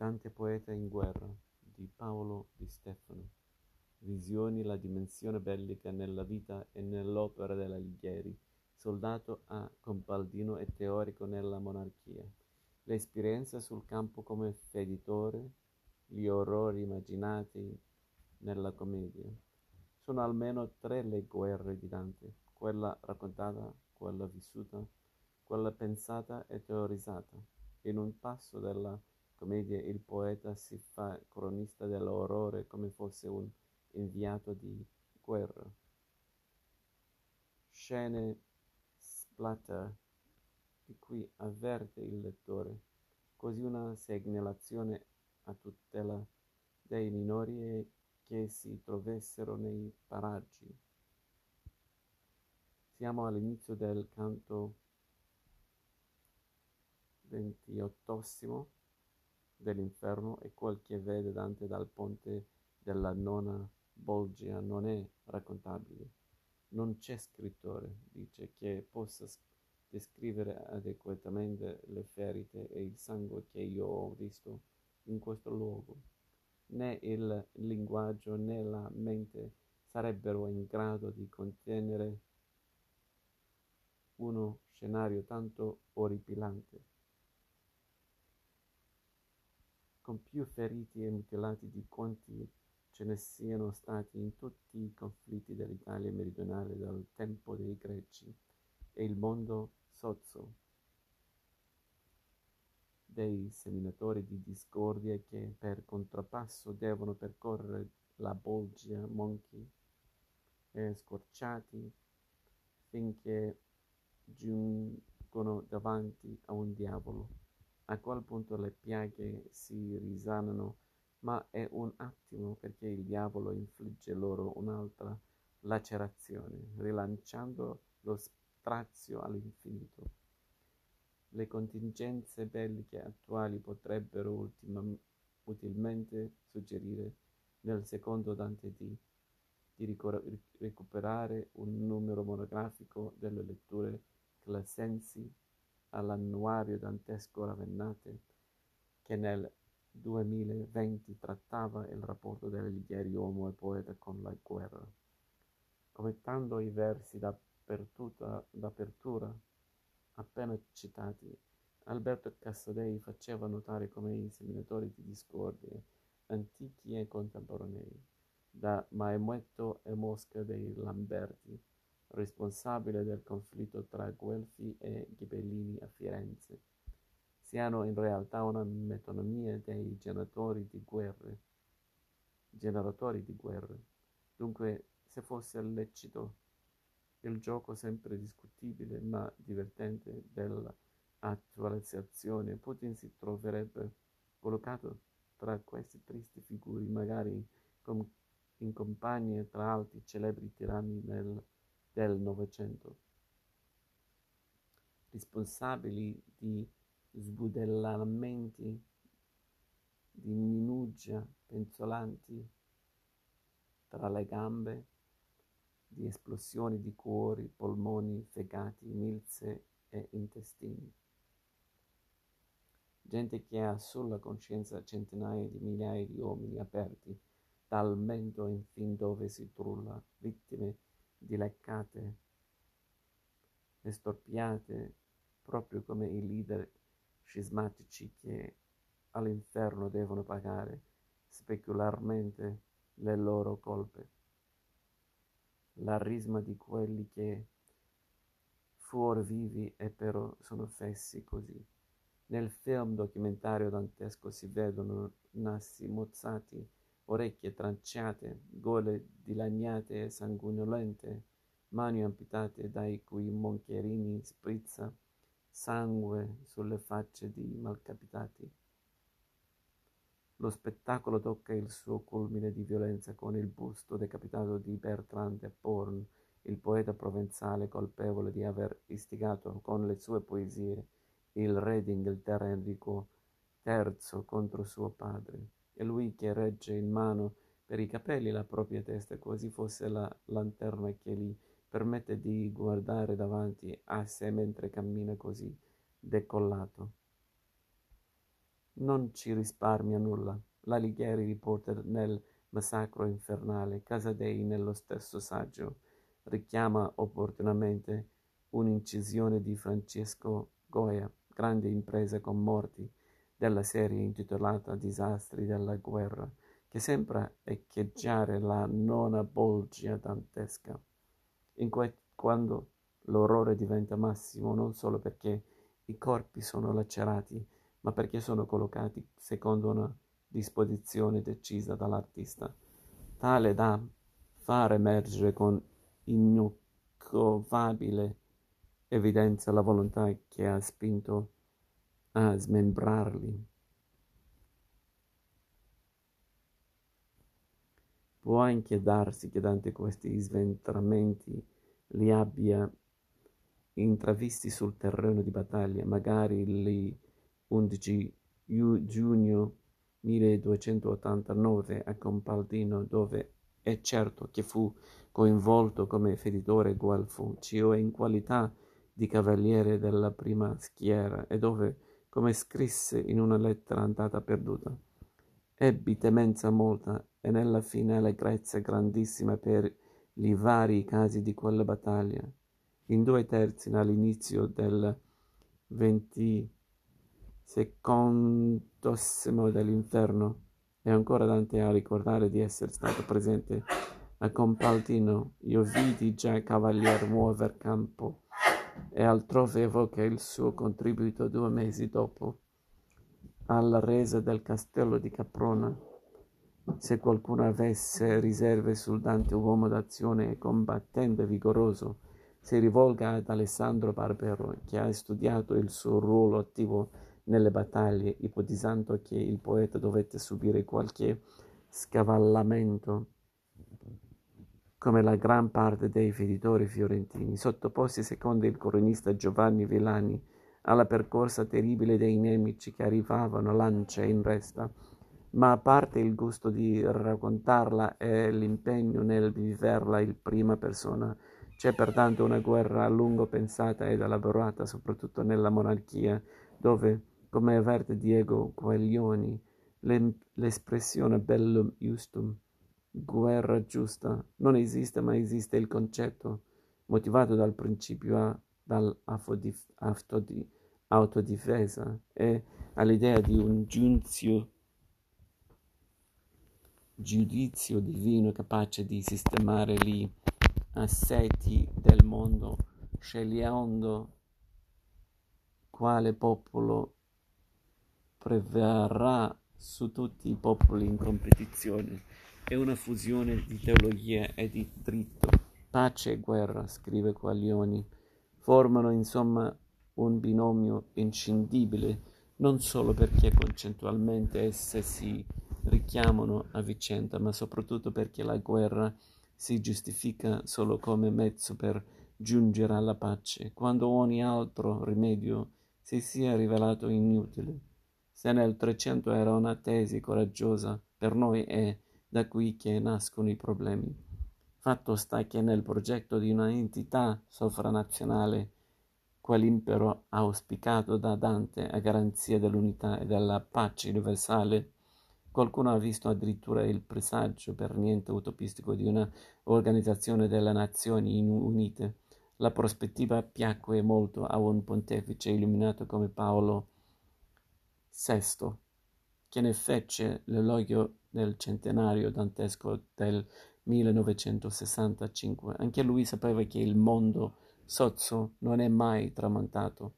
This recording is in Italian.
Dante poeta in guerra di Paolo Di Stefano. Visioni la dimensione bellica nella vita e nell'opera dell'Alighieri, soldato a Campaldino e teorico nella monarchia. L'esperienza sul campo come feditore, gli orrori immaginati nella commedia. Sono almeno tre le guerre di Dante, quella raccontata, quella vissuta, quella pensata e teorizzata. In un passo della commedia il poeta si fa cronista dell'orrore come fosse un inviato di guerra. Scene splatter di cui avverte il lettore, così una segnalazione a tutela dei minori e che si trovessero nei paraggi. Siamo all'inizio del canto 28° dell'Inferno e quel che vede Dante dal ponte della nona Bolgia non è raccontabile. Non c'è scrittore, dice, che possa descrivere adeguatamente le ferite e il sangue che io ho visto in questo luogo. Né il linguaggio né la mente sarebbero in grado di contenere uno scenario tanto orripilante, con più feriti e mutilati di quanti ce ne siano stati in tutti i conflitti dell'Italia meridionale dal tempo dei Greci e il mondo sozzo dei seminatori di discordie che per contrappasso devono percorrere la Bolgia monchi e scorciati finché giungono davanti a un diavolo. A quel punto le piaghe si risanano, ma è un attimo perché il diavolo infligge loro un'altra lacerazione, rilanciando lo strazio all'infinito. Le contingenze belliche attuali potrebbero utilmente suggerire nel secondo Dante di recuperare un numero monografico delle letture classensi all'annuario dantesco Ravennate, che nel 2020 trattava il rapporto dell'Alighieri uomo e poeta con la guerra, commentando i versi d'apertura appena citati. Alberto Cassadei faceva notare come i seminatori di discordie antichi e contemporanei, da Maometto e Mosca dei Lamberti, responsabile del conflitto tra Guelfi e Ghibellini a Firenze, siano in realtà una metonomia dei generatori di guerre. Dunque, se fosse lecito il gioco sempre discutibile ma divertente dell'attualizzazione, Putin si troverebbe collocato tra questi tristi figuri, magari in compagnia tra altri celebri tiranni del Novecento, responsabili di sbudellamenti, di minugia penzolanti tra le gambe, di esplosioni di cuori, polmoni, fegati, milze e intestini. Gente che ha sulla coscienza centinaia di migliaia di uomini aperti dal mento in fin dove si trulla, vittime dileccate, estorpiate, proprio come i leader scismatici che all'inferno devono pagare specularmente le loro colpe. La risma di quelli che fuor vivi e però sono fessi così. Nel film documentario dantesco si vedono nasi mozzati, orecchie tranciate, gole dilaniate e sanguinolente, mani amputate dai cui moncherini sprizza sangue sulle facce di malcapitati. Lo spettacolo tocca il suo culmine di violenza con il busto decapitato di Bertrand de Born, il poeta provenzale colpevole di aver istigato con le sue poesie il re d'Inghilterra Enrico III contro suo padre. E lui che regge in mano per i capelli la propria testa, quasi fosse la lanterna che gli permette di guardare davanti a sé mentre cammina così decollato. non ci risparmia nulla. L'Alighieri riporta nel Massacro infernale Casadei, nello stesso saggio, richiama opportunamente un'incisione di Francesco Goya, grande impresa con morti, della serie intitolata Disastri della Guerra, che sembra echeggiare la nona Bolgia dantesca, quando l'orrore diventa massimo non solo perché i corpi sono lacerati, ma perché sono collocati secondo una disposizione decisa dall'artista, tale da far emergere con inuccovabile evidenza la volontà che ha spinto a smembrarli. Può anche darsi che Dante questi sventramenti li abbia intravisti sul terreno di battaglia, magari l'11 giugno 1289 a Campaldino, dove è certo che fu coinvolto come feditore Gualfonci o in qualità di cavaliere della prima schiera, e dove, come scrisse in una lettera andata perduta, ebbi temenza molta e nella fine allegrezza grandissima per gli vari casi di quella battaglia. In 2/3 all'inizio del 22° dell'inferno è ancora Dante a ricordare di essere stato presente a Campaldino. Io vidi già cavalier muover campo, e altrove evoca il suo contributo 2 mesi dopo alla resa del castello di Caprona. Se qualcuno avesse riserve sul Dante uomo d'azione e combattente vigoroso, si rivolga ad Alessandro Barbero, che ha studiato il suo ruolo attivo nelle battaglie, ipotizzando che il poeta dovette subire qualche scavallamento, come la gran parte dei feditori fiorentini, sottoposti, secondo il cronista Giovanni Villani, alla percorsa terribile dei nemici che arrivavano lancia in resta. Ma a parte il gusto di raccontarla e l'impegno nel viverla in prima persona, c'è pertanto una guerra a lungo pensata ed elaborata, soprattutto nella monarchia, dove, come avverte Diego Guaglioni, l'espressione bellum justum, guerra giusta, non esiste, ma esiste il concetto, motivato dal principio dall'autodifesa e all'idea di un giudizio divino capace di sistemare gli asseti del mondo, scegliendo quale popolo prevarrà su tutti i popoli in competizione. È una fusione di teologia e di diritto. Pace e guerra, scrive Guaglioni, formano insomma un binomio inscindibile, non solo perché concettualmente esse si richiamano a vicenda, ma soprattutto perché la guerra si giustifica solo come mezzo per giungere alla pace, quando ogni altro rimedio si sia rivelato inutile. Se nel Trecento era una tesi coraggiosa, per noi è da qui che nascono i problemi. Fatto sta che nel progetto di una entità sovranazionale, quell'impero auspicato da Dante a garanzia dell'unità e della pace universale, qualcuno ha visto addirittura il presagio per niente utopistico di una organizzazione delle Nazioni Unite. La prospettiva piacque molto a un pontefice illuminato come Paolo VI, che ne fece l'elogio nel centenario dantesco del 1965. Anche lui sapeva che il mondo sozzo non è mai tramontato.